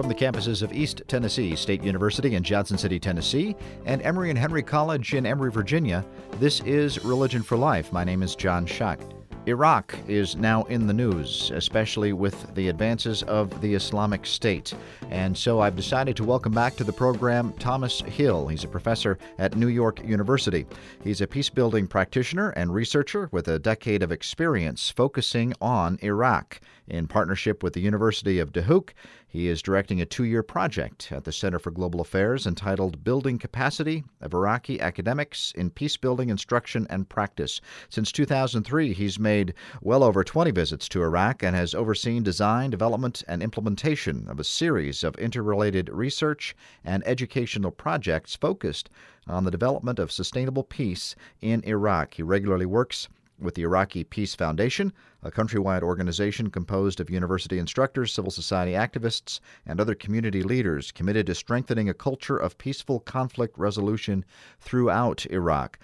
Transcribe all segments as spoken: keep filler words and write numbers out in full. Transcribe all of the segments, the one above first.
from the campuses of East Tennessee State University in Johnson City, Tennessee, and Emory and Henry College in Emory, Virginia, this is Religion for Life. My name is John Schock. Iraq is now in the news, especially with the advances of the Islamic State. And so I've decided to welcome back to the program Thomas Hill. He's a professor at New York University. He's a peace-building practitioner and researcher with a decade of experience focusing on Iraq. In partnership with the University of Duhok, he is directing a two-year project at the Center for Global Affairs entitled Building Capacity of Iraqi Academics in Peacebuilding Instruction and Practice. Since two thousand three, he's made well over twenty visits to Iraq and has overseen design, development, and implementation of a series of interrelated research and educational projects focused on the development of sustainable peace in Iraq. He regularly works with the Iraqi Peace Foundation, a countrywide organization composed of university instructors, civil society activists, and other community leaders committed to strengthening a culture of peaceful conflict resolution throughout Iraq.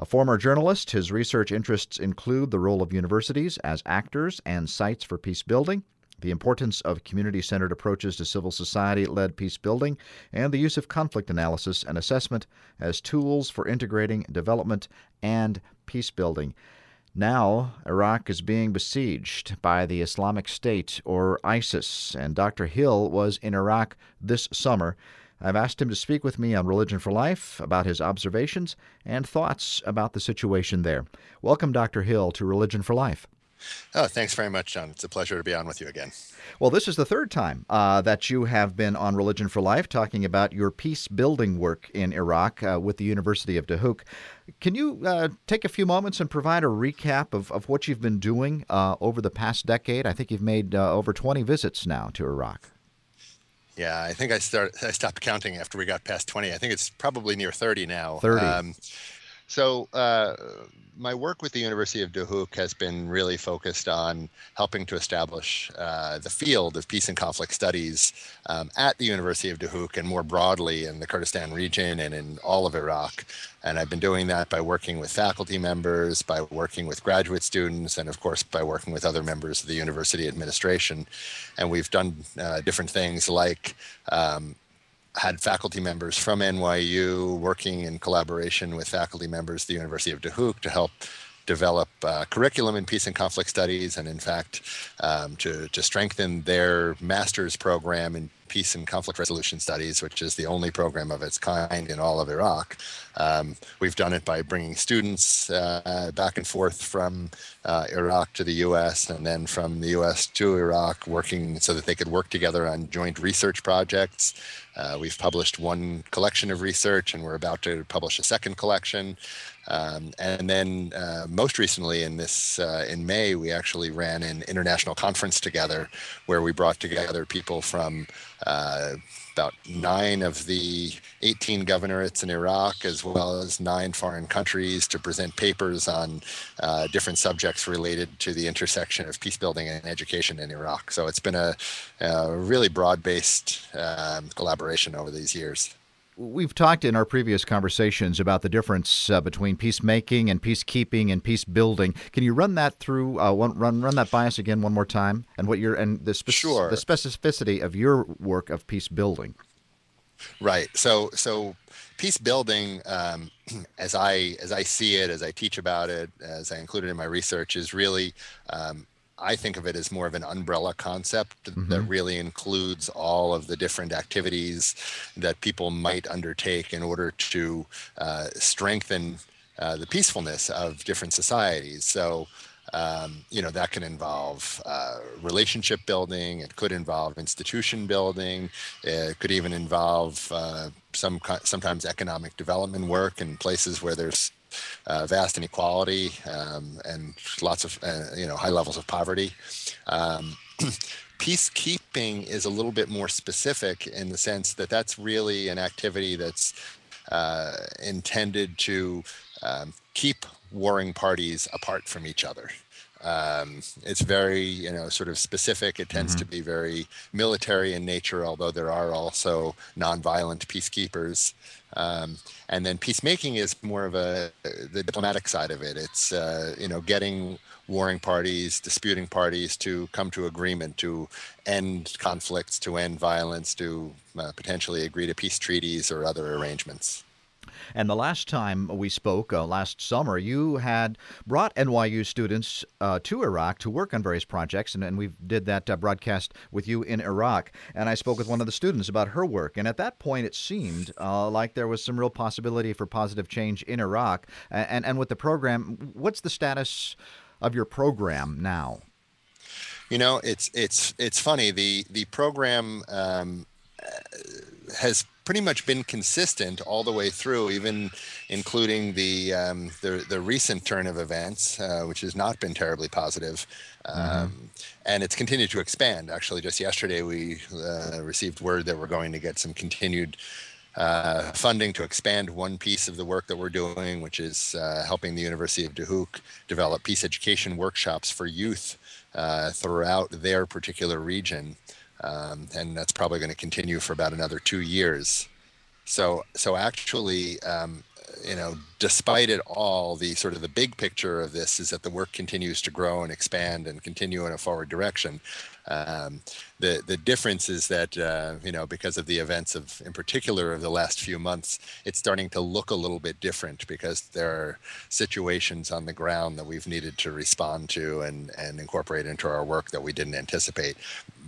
A former journalist, his research interests include the role of universities as actors and sites for peace building, the importance of community-centered approaches to civil society-led peace building, and the use of conflict analysis and assessment as tools for integrating development and peace building. Now, Iraq is being besieged by the Islamic State, or ISIS, and Doctor Hill was in Iraq this summer. I've asked him to speak with me on Religion for Life about his observations and thoughts about the situation there. Welcome, Doctor Hill, to Religion for Life. Oh, thanks very much, John. It's a pleasure to be on with you again. Well, this is the third time uh, that you have been on Religion for Life talking about your peace-building work in Iraq uh, with the University of Duhok. Can you uh, take a few moments and provide a recap of, of what you've been doing uh, over the past decade? I think you've made uh, over twenty visits now to Iraq. Yeah, I think I, start, I stopped counting after we got past twenty. I think it's probably near thirty now. thirty. Um, So uh, my work with the University of Duhok has been really focused on helping to establish uh, the field of peace and conflict studies um, at the University of Duhok and more broadly in the Kurdistan region and in all of Iraq. And I've been doing that by working with faculty members, by working with graduate students, and of course by working with other members of the university administration. And we've done uh, different things like um, had faculty members from N Y U working in collaboration with faculty members at the University of Duhok to help develop uh, curriculum in peace and conflict studies, and in fact, um, to, to strengthen their master's program in peace and conflict resolution studies, which is the only program of its kind in all of Iraq. Um, we've done it by bringing students uh, back and forth from uh, Iraq to the U S and then from the U S to Iraq, working so that they could work together on joint research projects. Uh, we've published one collection of research, and we're about to publish a second collection. Um, and then uh, most recently in this, uh, in May, we actually ran an international conference together where we brought together people from uh, about nine of the eighteen governorates in Iraq, as well as nine foreign countries, to present papers on uh, different subjects related to the intersection of peace building and education in Iraq. So it's been a, a really broad-based um, collaboration over these years. We've talked in our previous conversations about the difference uh, between peacemaking and peacekeeping and peace building. Can you run that through, uh, one, run run that by us again one more time, and what your and the, speci- sure. the specificity of your work of peace building? Right. So so peace building, um, as I as I see it, as I teach about it, as I include it in my research, is really. Um, I think of it as more of an umbrella concept mm-hmm. that really includes all of the different activities that people might undertake in order to uh, strengthen uh, the peacefulness of different societies. So, um, you know, that can involve uh, relationship building. It could involve institution building. It could even involve uh, some sometimes economic development work in places where there's Uh, vast inequality um, and lots of uh, you know high levels of poverty. Um, peacekeeping is a little bit more specific in the sense that that's really an activity that's uh, intended to um, keep warring parties apart from each other. Um, it's very, you know, sort of specific. It tends mm-hmm. to be very military in nature, although there are also nonviolent peacekeepers. Um, and then peacemaking is more of a the diplomatic side of it. It's, uh, you know, getting warring parties, disputing parties to come to agreement, to end conflicts, to end violence, to uh, potentially agree to peace treaties or other arrangements. And the last time we spoke, uh, last summer, you had brought N Y U students uh, to Iraq to work on various projects, and, and we did that uh, broadcast with you in Iraq. And I spoke with one of the students about her work, and at that point it seemed uh, like there was some real possibility for positive change in Iraq. And, and with the program, what's the status of your program now? You know, it's it's it's funny. The, the program um, has pretty much been consistent all the way through, even including the um, the, the recent turn of events, uh, which has not been terribly positive. Mm-hmm. Um, and it's continued to expand. Actually, just yesterday we uh, received word that we're going to get some continued uh, funding to expand one piece of the work that we're doing, which is uh, helping the University of Duhok develop peace education workshops for youth uh, throughout their particular region. Um, and that's probably going to continue for about another two years. So, so actually, um, you know, despite it all, the sort of the big picture of this is that the work continues to grow and expand and continue in a forward direction. Um, the the difference is that uh, you know, because of the events of, in particular, of the last few months, it's starting to look a little bit different because there are situations on the ground that we've needed to respond to and and incorporate into our work that we didn't anticipate.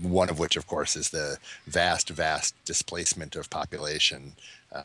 One of which, of course, is the vast, vast displacement of population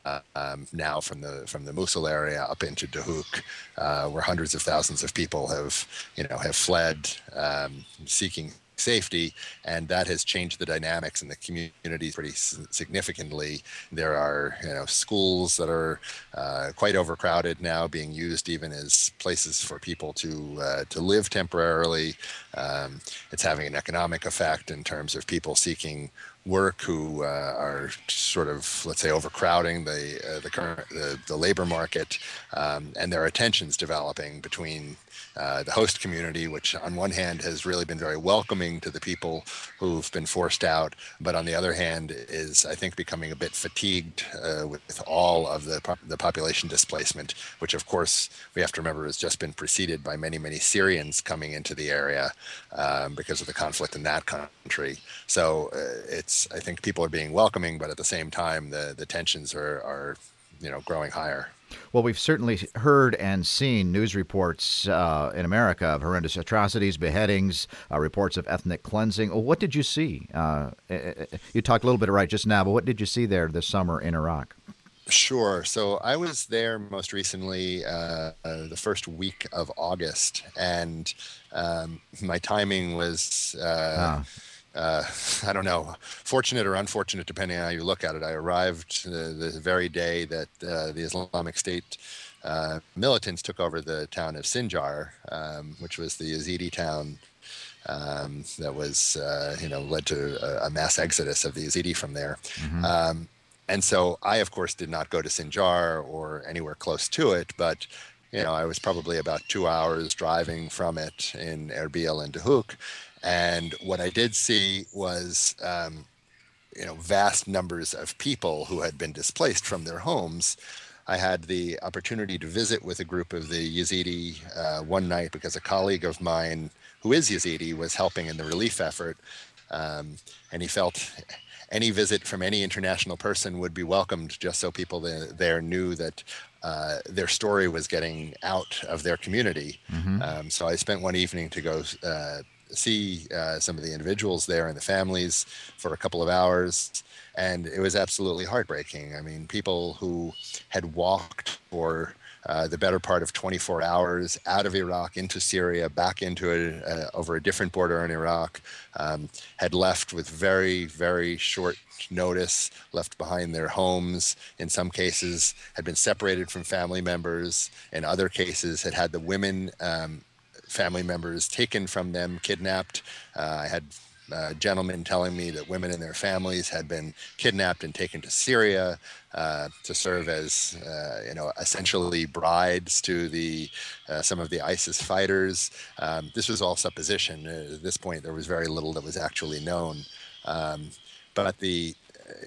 uh, um, now from the from the Mosul area up into Duhok, uh, where hundreds of thousands of people have you know have fled um, seeking safety, and that has changed the dynamics in the community pretty significantly. There are, you know, schools that are uh, quite overcrowded now, being used even as places for people to uh, to live temporarily. Um, it's having an economic effect in terms of people seeking work who uh, are sort of, let's say, overcrowding the uh, the current the, the labor market, um, and there are tensions developing between uh, the host community, which on one hand has really been very welcoming to the people who've been forced out, but on the other hand is, I think, becoming a bit fatigued uh, with, with all of the the population displacement, which of course we have to remember has just been preceded by many many Syrians coming into the area um, because of the conflict in that country. So uh, it's I think people are being welcoming, but at the same time, the, the tensions are, are, you know, growing higher. Well, we've certainly heard and seen news reports uh, in America of horrendous atrocities, beheadings, uh, reports of ethnic cleansing. What did you see? Uh, you talked a little bit right just now, but what did you see there this summer in Iraq? Sure. So I was there most recently uh, uh, the first week of August, and um, my timing was... Uh, ah. Uh, I don't know, fortunate or unfortunate, depending on how you look at it. I arrived the, the very day that uh, the Islamic State uh, militants took over the town of Sinjar, um, which was the Yazidi town um, that was, uh, you know, led to a, a mass exodus of the Yazidi from there. Mm-hmm. Um, and so I, of course, did not go to Sinjar or anywhere close to it, but you know, I was probably about two hours driving from it in Erbil and Duhok. And what I did see was, um, you know, vast numbers of people who had been displaced from their homes. I had the opportunity to visit with a group of the Yazidi uh, one night because a colleague of mine who is Yazidi was helping in the relief effort. Um, and he felt any visit from any international person would be welcomed just so people there knew that Uh, their story was getting out of their community. Mm-hmm. Um, so I spent one evening to go uh, see uh, some of the individuals there and the families for a couple of hours. And it was absolutely heartbreaking. I mean, people who had walked for uh, the better part of twenty-four hours out of Iraq into Syria, back into it uh, over a different border in Iraq, um, had left with very, very short notice, left behind their homes. In some cases, had been separated from family members. In other cases, had had the women, um, family members taken from them, kidnapped. Uh, I had uh, gentleman telling me that women and their families had been kidnapped and taken to Syria uh, to serve as, uh, you know, essentially brides to the uh, some of the ISIS fighters. Um, this was all supposition. At this point, there was very little that was actually known. Um, but the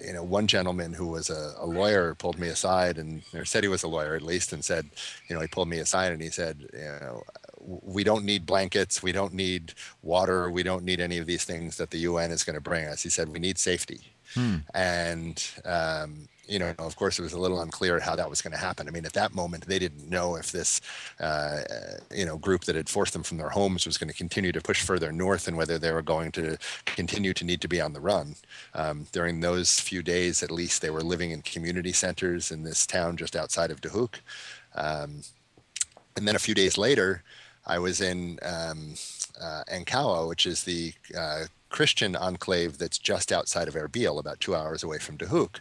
you know, one gentleman who was a, a lawyer pulled me aside and or said he was a lawyer at least and said, you know, he pulled me aside and he said, you know, we don't need blankets. We don't need water. We don't need any of these things that the U N is going to bring us. He said, we need safety. Hmm. And, um, you know, of course, it was a little unclear how that was going to happen. I mean, at that moment, they didn't know if this, uh, you know, group that had forced them from their homes was going to continue to push further north and whether they were going to continue to need to be on the run. Um, during those few days, at least, they were living in community centers in this town just outside of Duhok. Um, and then a few days later, I was in um, uh, Ankawa, which is the uh, Christian enclave that's just outside of Erbil, about two hours away from Duhok.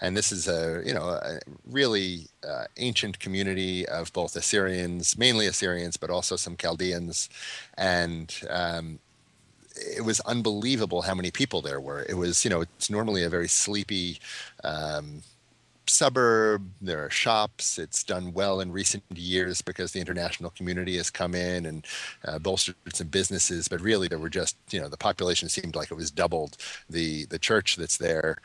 And this is a, you know, a really uh, ancient community of both Assyrians, mainly Assyrians, but also some Chaldeans. And um, it was unbelievable how many people there were. It was, you know, it's normally a very sleepy um suburb, there are shops. It's done well in recent years because the international community has come in and uh, bolstered some businesses, but really there were just, you know, the population seemed like it was doubled. The the church that's there,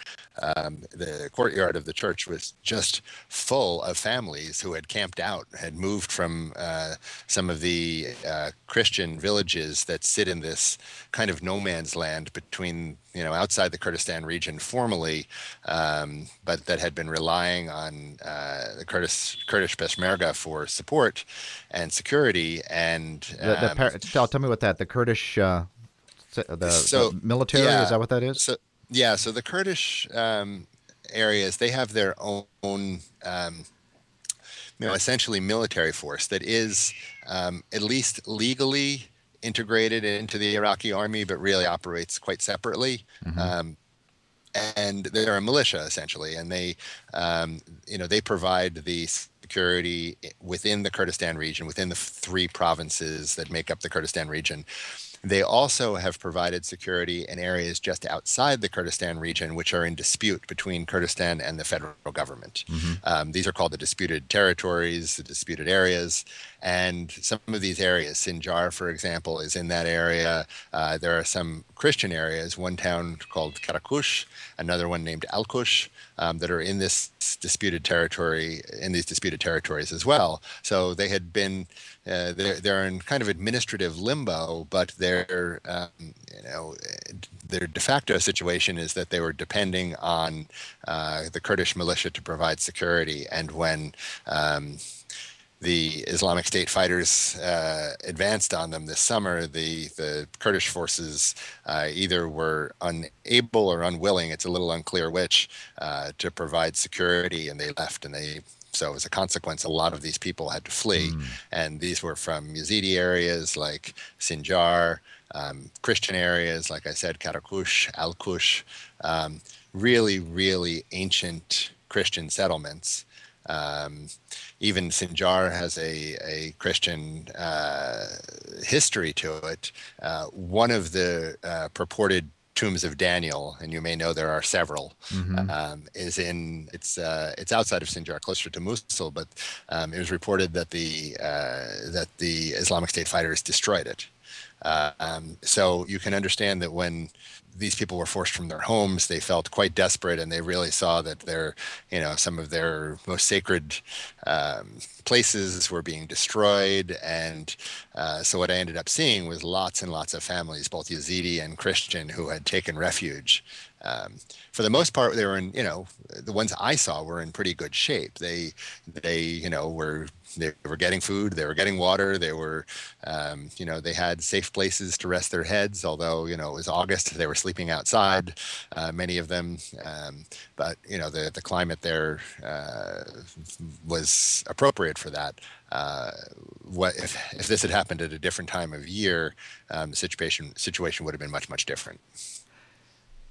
um, the courtyard of the church was just full of families who had camped out, had moved from uh, some of the uh, Christian villages that sit in this kind of no man's land between, you know, outside the Kurdistan region formally, um, but that had been relying on uh, the Kurdish, Kurdish Peshmerga for support and security. And um, the, the, tell, tell me what that, the Kurdish uh, the, so, the military, yeah, is that what that is? So, yeah, so the Kurdish um, areas, they have their own, um, you know, essentially military force that is um, at least legally integrated into the Iraqi army, but really operates quite separately. Mm-hmm. Um, and they're a militia essentially, and they, um, you know, they provide the security within the Kurdistan region, within the three provinces that make up the Kurdistan region. They also have provided security in areas just outside the Kurdistan region, which are in dispute between Kurdistan and the federal government. Mm-hmm. Um, these are called the disputed territories, the disputed areas. And some of these areas, Sinjar, for example, is in that area. Uh, there are some Christian areas, one town called Karakush, another one named Alqosh, um, that are in this disputed territory, in these disputed territories as well. So they had been... Uh, they're, they're in kind of administrative limbo, but their um, you know, their de facto situation is that they were depending on uh, the Kurdish militia to provide security. And when um, the Islamic State fighters uh, advanced on them this summer, the, the Kurdish forces uh, either were unable or unwilling, it's a little unclear which, uh, to provide security, and they left, and they... So as a consequence, a lot of these people had to flee. Mm. And these were from Yazidi areas like Sinjar, um, Christian areas, like I said, Karakush, Alqosh, um, really, really ancient Christian settlements. Um, even Sinjar has a, a Christian uh, history to it. Uh, one of the uh, purported Tombs of Daniel, and you may know there are several, mm-hmm. um, is in, it's uh, it's outside of Sinjar, closer to Mosul, but um, it was reported that the uh, that the Islamic State fighters destroyed it. Uh, um, so you can understand that when these people were forced from their homes, they felt quite desperate, and they really saw that their, you know, some of their most sacred um, places were being destroyed. And uh, so what I ended up seeing was lots and lots of families, both Yazidi and Christian, who had taken refuge. Um, for the most part, they were in, you know, the ones I saw were in pretty good shape. They, they, you know, were, they were getting food, they were getting water, they were, um, you know, they had safe places to rest their heads, although, you know, it was August, they were sleeping outside, uh, many of them. Um, but, you know, the, the climate there uh, was appropriate for that. Uh, what if, if this had happened at a different time of year, um, the situation, situation would have been much, much different.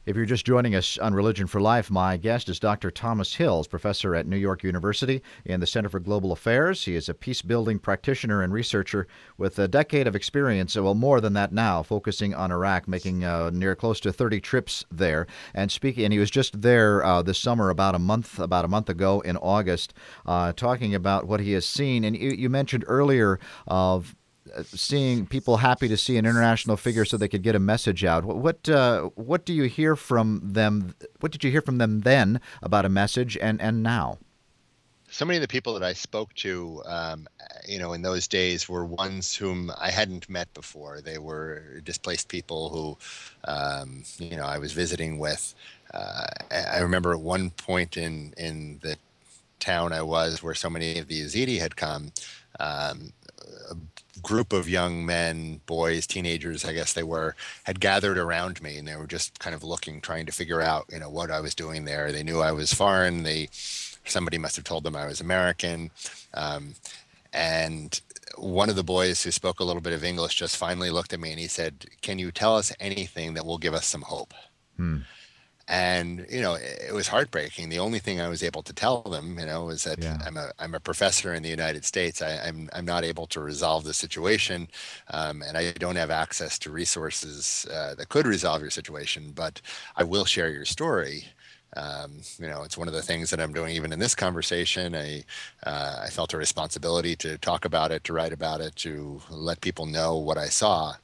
If you're just joining us on Religion for Life, my guest is Doctor Thomas Hill, professor at New York University in the Center for Global Affairs. He is a peace-building practitioner and researcher with a decade of experience, well, more than that now, focusing on Iraq, making uh, near close to thirty trips there. And speaking, and he was just there uh, this summer, about a month about a month ago in August, uh, talking about what he has seen. And you, you mentioned earlier of seeing people happy to see an international figure so they could get a message out. What what, uh, what do you hear from them? What did you hear from them then about a message and, and now? So many of the people that I spoke to, um, you know, in those days were ones whom I hadn't met before. They were displaced people who, um, you know, I was visiting with. Uh, I remember at one point in, in the town I was where so many of the Yazidi had come, um, a group of young men, boys, teenagers, I guess they were, had gathered around me, and they were just kind of looking, trying to figure out, you know, what I was doing there. They knew I was foreign. They, somebody must have told them I was American. Um, and one of the boys who spoke a little bit of English just finally looked at me and he said, "Can you tell us anything that will give us some hope?" Hmm. And, you know, it was heartbreaking. The only thing I was able to tell them, you know, was that yeah. I'm a I'm a professor in the United States. I, I'm I'm not able to resolve the situation, um, and I don't have access to resources uh, that could resolve your situation. But I will share your story. Um, you know, it's one of the things that I'm doing even in this conversation. I uh, I felt a responsibility to talk about it, to write about it, to let people know what I saw,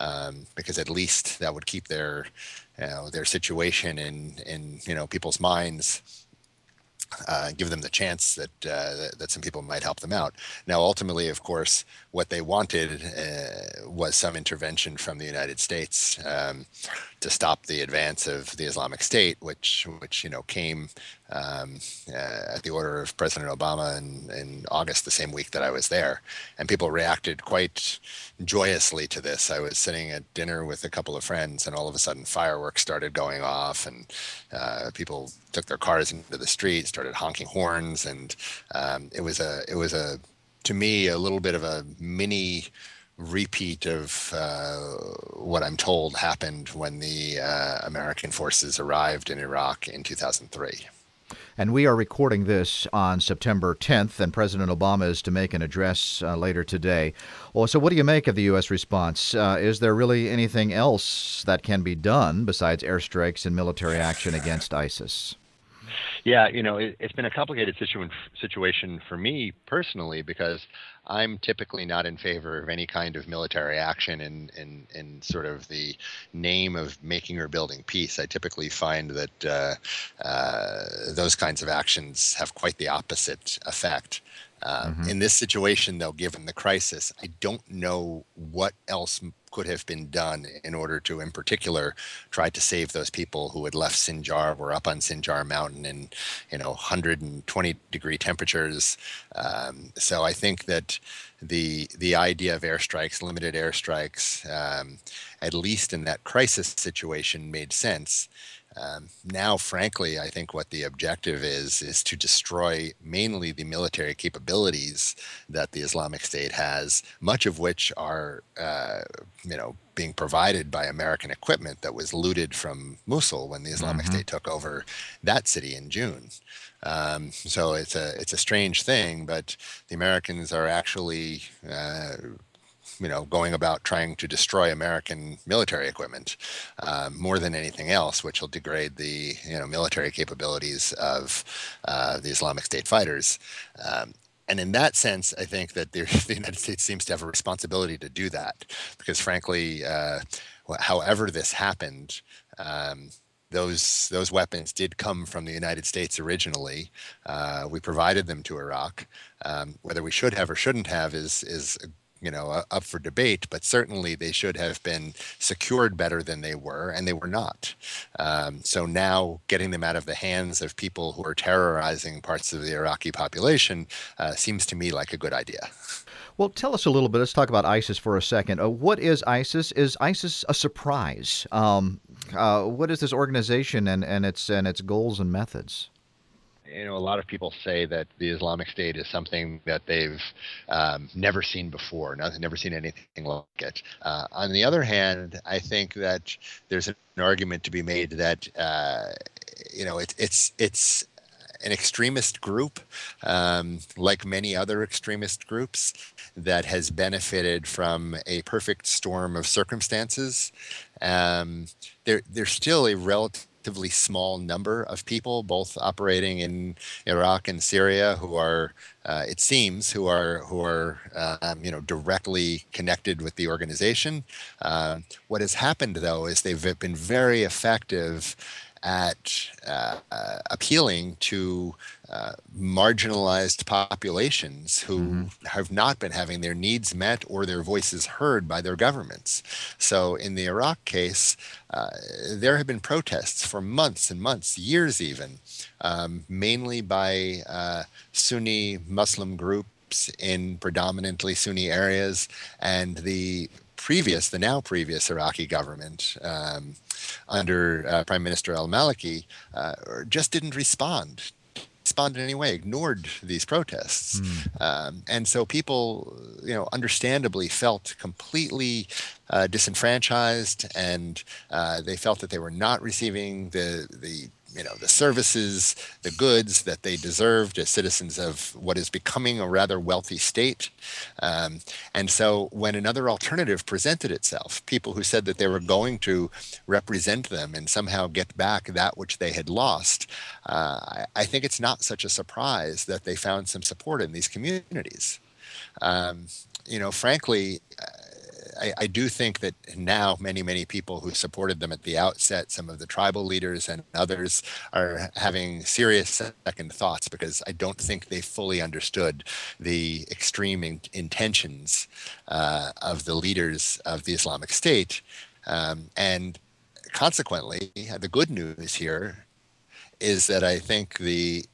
um, because at least that would keep their you know, their situation in, in, you know, people's minds, uh, give them the chance that, uh, that, that some people might help them out. Now, ultimately, of course, what they wanted uh, was some intervention from the United States um, to stop the advance of the Islamic State, which, which you know, came um, uh, at the order of President Obama in, in August, the same week that I was there. And people reacted quite joyously to this. I was sitting at dinner with a couple of friends, and all of a sudden fireworks started going off, and uh, people took their cars into the street, started honking horns, and um, it was a, it was a, to me, a little bit of a mini repeat of uh, what I'm told happened when the uh, American forces arrived in Iraq in two thousand three. And we are recording this on September tenth, and President Obama is to make an address uh, later today. Well, so what do you make of the U S response? Uh, is there really anything else that can be done besides airstrikes and military action against ISIS? Yeah, you know, it, it's been a complicated situ- situation for me personally, because I'm typically not in favor of any kind of military action in, in, in sort of the name of making or building peace. I typically find that uh, uh, those kinds of actions have quite the opposite effect. Uh, mm-hmm. In this situation, though, given the crisis, I don't know what else could have been done in order to, in particular, try to save those people who had left Sinjar, were up on Sinjar Mountain in, you know, one hundred twenty degree temperatures. Um, so I think that the the idea of airstrikes, limited airstrikes, um, at least in that crisis situation, made sense. Um, now, frankly, I think what the objective is, is to destroy mainly the military capabilities that the Islamic State has, much of which are, uh, you know, being provided by American equipment that was looted from Mosul when the Islamic mm-hmm. State took over that city in June. Um, so it's a it's a strange thing, but the Americans are actually uh, you know, going about trying to destroy American military equipment uh, more than anything else, which will degrade the, you know, military capabilities of uh, the Islamic State fighters. Um, and in that sense, I think that the United States seems to have a responsibility to do that, because frankly, uh, however this happened, um, Those those weapons did come from the United States originally. Uh, we provided them to Iraq. Um, whether we should have or shouldn't have is is you know up for debate. But certainly they should have been secured better than they were, and they were not. Um, so now getting them out of the hands of people who are terrorizing parts of the Iraqi population uh, seems to me like a good idea. Well, tell us a little bit. Let's talk about ISIS for a second. Uh, what is ISIS? Is ISIS a surprise? Um, uh, what is this organization and, and its and its goals and methods? you know, a lot of people say that the Islamic State is something that they've um, never seen before, not, never seen anything like it. Uh, on the other hand, I think that there's an argument to be made that, uh, you know, it, it's it's an extremist group, um, like many other extremist groups, that has benefited from a perfect storm of circumstances. Um, there, there's still a relative... small number of people, both operating in Iraq and Syria, who are, uh, it seems, who are who are um, you know, directly connected with the organization. Uh, what has happened, though, is they've been very effective at uh, uh, appealing to uh, marginalized populations who mm-hmm. have not been having their needs met or their voices heard by their governments. So in the Iraq case, uh, there have been protests for months and months, years even, um, mainly by uh, Sunni Muslim groups in predominantly Sunni areas, and the previous, the now previous Iraqi government um, under uh, Prime Minister al-Maliki uh, just didn't respond, respond in any way, ignored these protests. Mm. Um, and so people, you know, understandably felt completely uh, disenfranchised, and uh, they felt that they were not receiving the the you know, the services, the goods that they deserved as citizens of what is becoming a rather wealthy state. Um, and so when another alternative presented itself, people who said that they were going to represent them and somehow get back that which they had lost, uh, I, I think it's not such a surprise that they found some support in these communities. Um, you know, frankly, I, I do think that now many, many people who supported them at the outset, some of the tribal leaders and others, are having serious second thoughts, because I don't think they fully understood the extreme in, intentions uh, of the leaders of the Islamic State. Um, and consequently, the good news here is that I think the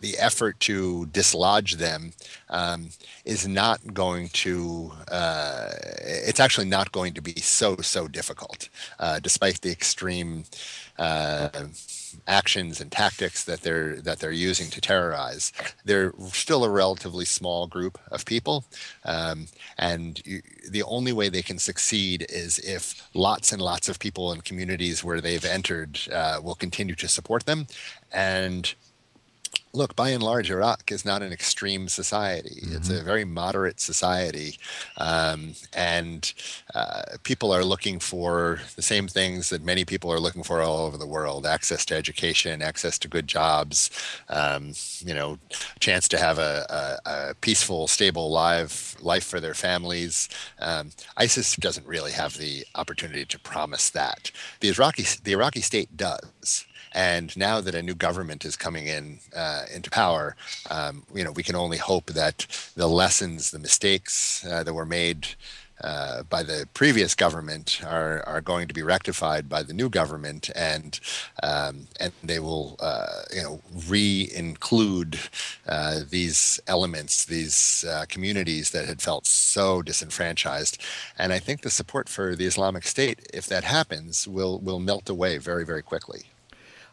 the effort to dislodge them um, is not going to, uh, it's actually not going to be so, so difficult, uh, despite the extreme uh, actions and tactics that they're, that they're using to terrorize. They're still a relatively small group of people, um, and you, the only way they can succeed is if lots and lots of people in communities where they've entered uh, will continue to support them. And look, by and large, Iraq is not an extreme society. Mm-hmm. It's a very moderate society. Um, and uh, people are looking for the same things that many people are looking for all over the world: access to education, access to good jobs, um, you know, chance to have a, a, a peaceful, stable life, life for their families. Um, ISIS doesn't really have the opportunity to promise that. The Iraqi, the Iraqi state does. And now that a new government is coming in uh, into power, um, you know, we can only hope that the lessons, the mistakes uh, that were made uh, by the previous government are are going to be rectified by the new government, and um, and they will uh, you know, re-include uh, these elements, these uh, communities that had felt so disenfranchised. And I think the support for the Islamic State, if that happens, will will melt away very, very quickly.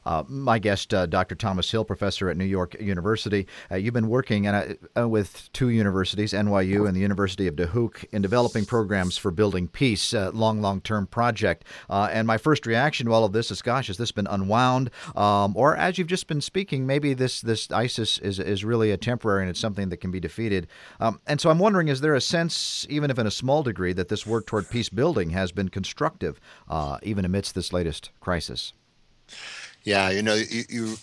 Uh, my guest, uh, Doctor Thomas Hill, professor at New York University. Uh, you've been working and uh, with two universities, N Y U and the University of Duhok, in developing programs for building peace, a uh, long, long-term project. Uh, and my first reaction to all of this is, gosh, has this been unwound? Um, or as you've just been speaking, maybe this, this ISIS is, is really a temporary, and it's something that can be defeated. Um, and so I'm wondering, is there a sense, even if in a small degree, that this work toward peace building has been constructive, uh, even amidst this latest crisis? Yeah, you know, you, you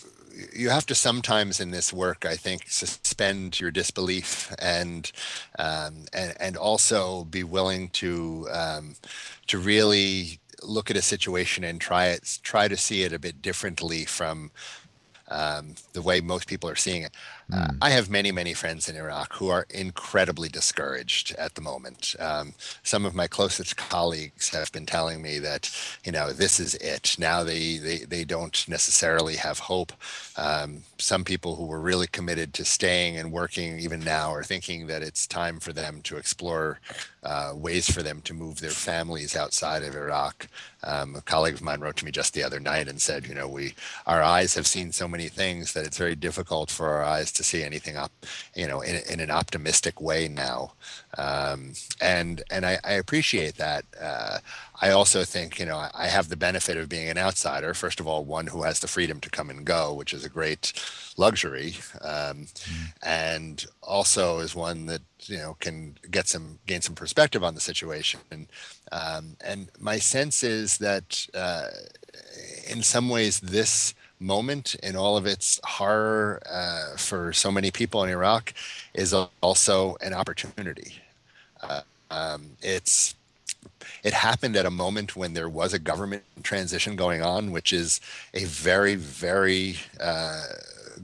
you have to sometimes in this work, I think, suspend your disbelief and um, and and also be willing to um, to really look at a situation and try it, try to see it a bit differently from um, the way most people are seeing it. Uh, I have many, many friends in Iraq who are incredibly discouraged at the moment. Um, some of my closest colleagues have been telling me that, you know, this is it. Now they they, they don't necessarily have hope. Um, some people who were really committed to staying and working even now are thinking that it's time for them to explore uh, ways for them to move their families outside of Iraq. Um, a colleague of mine wrote to me just the other night and said, you know, we, our eyes have seen so many things that it's very difficult for our eyes to see anything up, you know, in, in an optimistic way now. Um, and and I, I appreciate that. Uh, I also think, you know, I have the benefit of being an outsider. First of all, one who has the freedom to come and go, which is a great luxury, um, and also is one that, you know, can get some, gain some perspective on the situation. And um, and my sense is that uh, in some ways this moment, in all of its horror uh, for so many people in Iraq, is also an opportunity. Uh, um, it's It happened at a moment when there was a government transition going on, which is a very, very uh,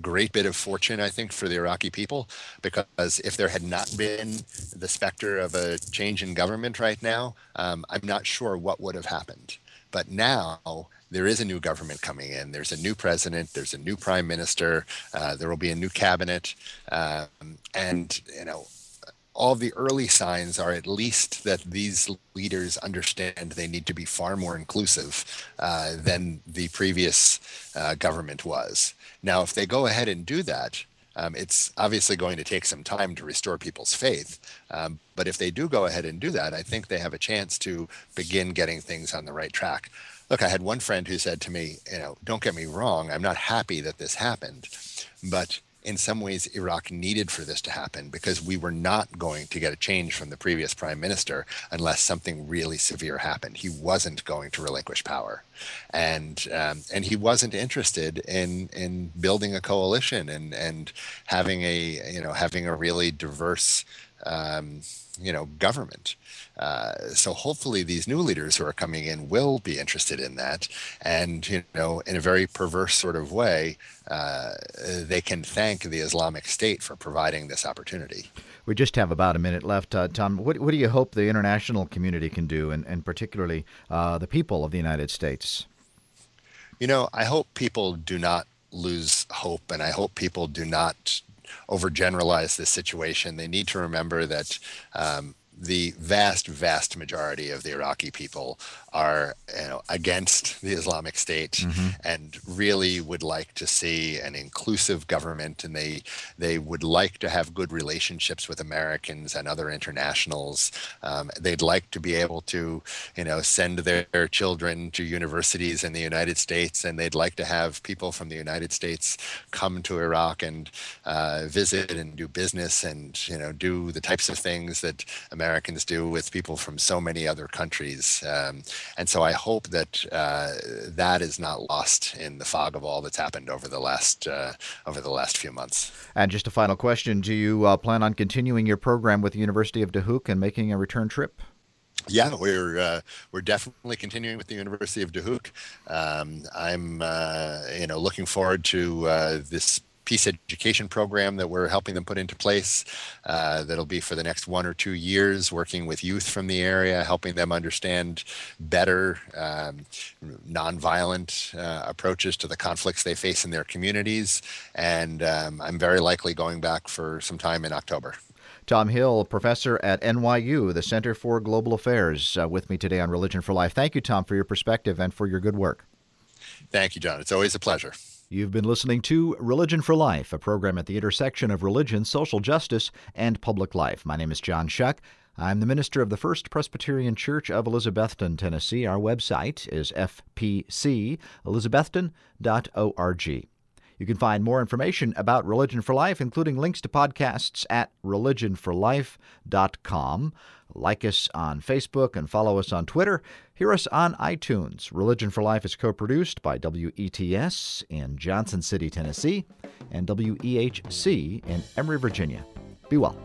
great bit of fortune, I think, for the Iraqi people, because if there had not been the specter of a change in government right now, um, I'm not sure what would have happened. But now there is a new government coming in. There's a new president. There's a new prime minister. Uh, there will be a new cabinet. Um, and, you know, all the early signs are at least that these leaders understand they need to be far more inclusive uh, than the previous uh, government was. Now, if they go ahead and do that, um, it's obviously going to take some time to restore people's faith. Um, but if they do go ahead and do that, I think they have a chance to begin getting things on the right track. Look, I had one friend who said to me, you know, don't get me wrong, I'm not happy that this happened, but in some ways, Iraq needed for this to happen because we were not going to get a change from the previous prime minister unless something really severe happened. He wasn't going to relinquish power, and um, and he wasn't interested in in building a coalition and and having a you know having a really diverse um, you know government. Uh, so hopefully, these new leaders who are coming in will be interested in that, and you know, in a very perverse sort of way. Uh, they can thank the Islamic State for providing this opportunity. We just have about a minute left, uh, Tom. What, what do you hope the international community can do, and, and particularly uh, the people of the United States? You know, I hope people do not lose hope, and I hope people do not overgeneralize this situation. They need to remember that um, the vast, vast majority of the Iraqi people are you know, against the Islamic State mm-hmm. and really would like to see an inclusive government, and they they would like to have good relationships with Americans and other internationals. Um, they'd like to be able to you know, send their children to universities in the United States, and they'd like to have people from the United States come to Iraq and uh, visit and do business and you know, do the types of things that Americans do with people from so many other countries. Um, And so I hope that uh, that is not lost in the fog of all that's happened over the last uh, over the last few months. And just a final question: do you uh, plan on continuing your program with the University of Duhok and making a return trip? Yeah, we're uh, we're definitely continuing with the University of Duhok. Um, I'm uh, you know looking forward to uh, this peace education program that we're helping them put into place. Uh, that'll be for the next one or two years, working with youth from the area, helping them understand better um, nonviolent uh, approaches to the conflicts they face in their communities. And um, I'm very likely going back for some time in October. Tom Hill, professor at N Y U, the Center for Global Affairs, uh, with me today on Religion for Life. Thank you, Tom, for your perspective and for your good work. Thank you, John. It's always a pleasure. You've been listening to Religion for Life, a program at the intersection of religion, social justice, and public life. My name is John Shuck. I'm the minister of the First Presbyterian Church of Elizabethton, Tennessee. Our website is f p c elizabethton dot org. You can find more information about Religion for Life, including links to podcasts, at religion for life dot com. Like us on Facebook and follow us on Twitter. Hear us on iTunes. Religion for Life is co-produced by W E T S in Johnson City, Tennessee, and W E H C in Emory, Virginia. Be well.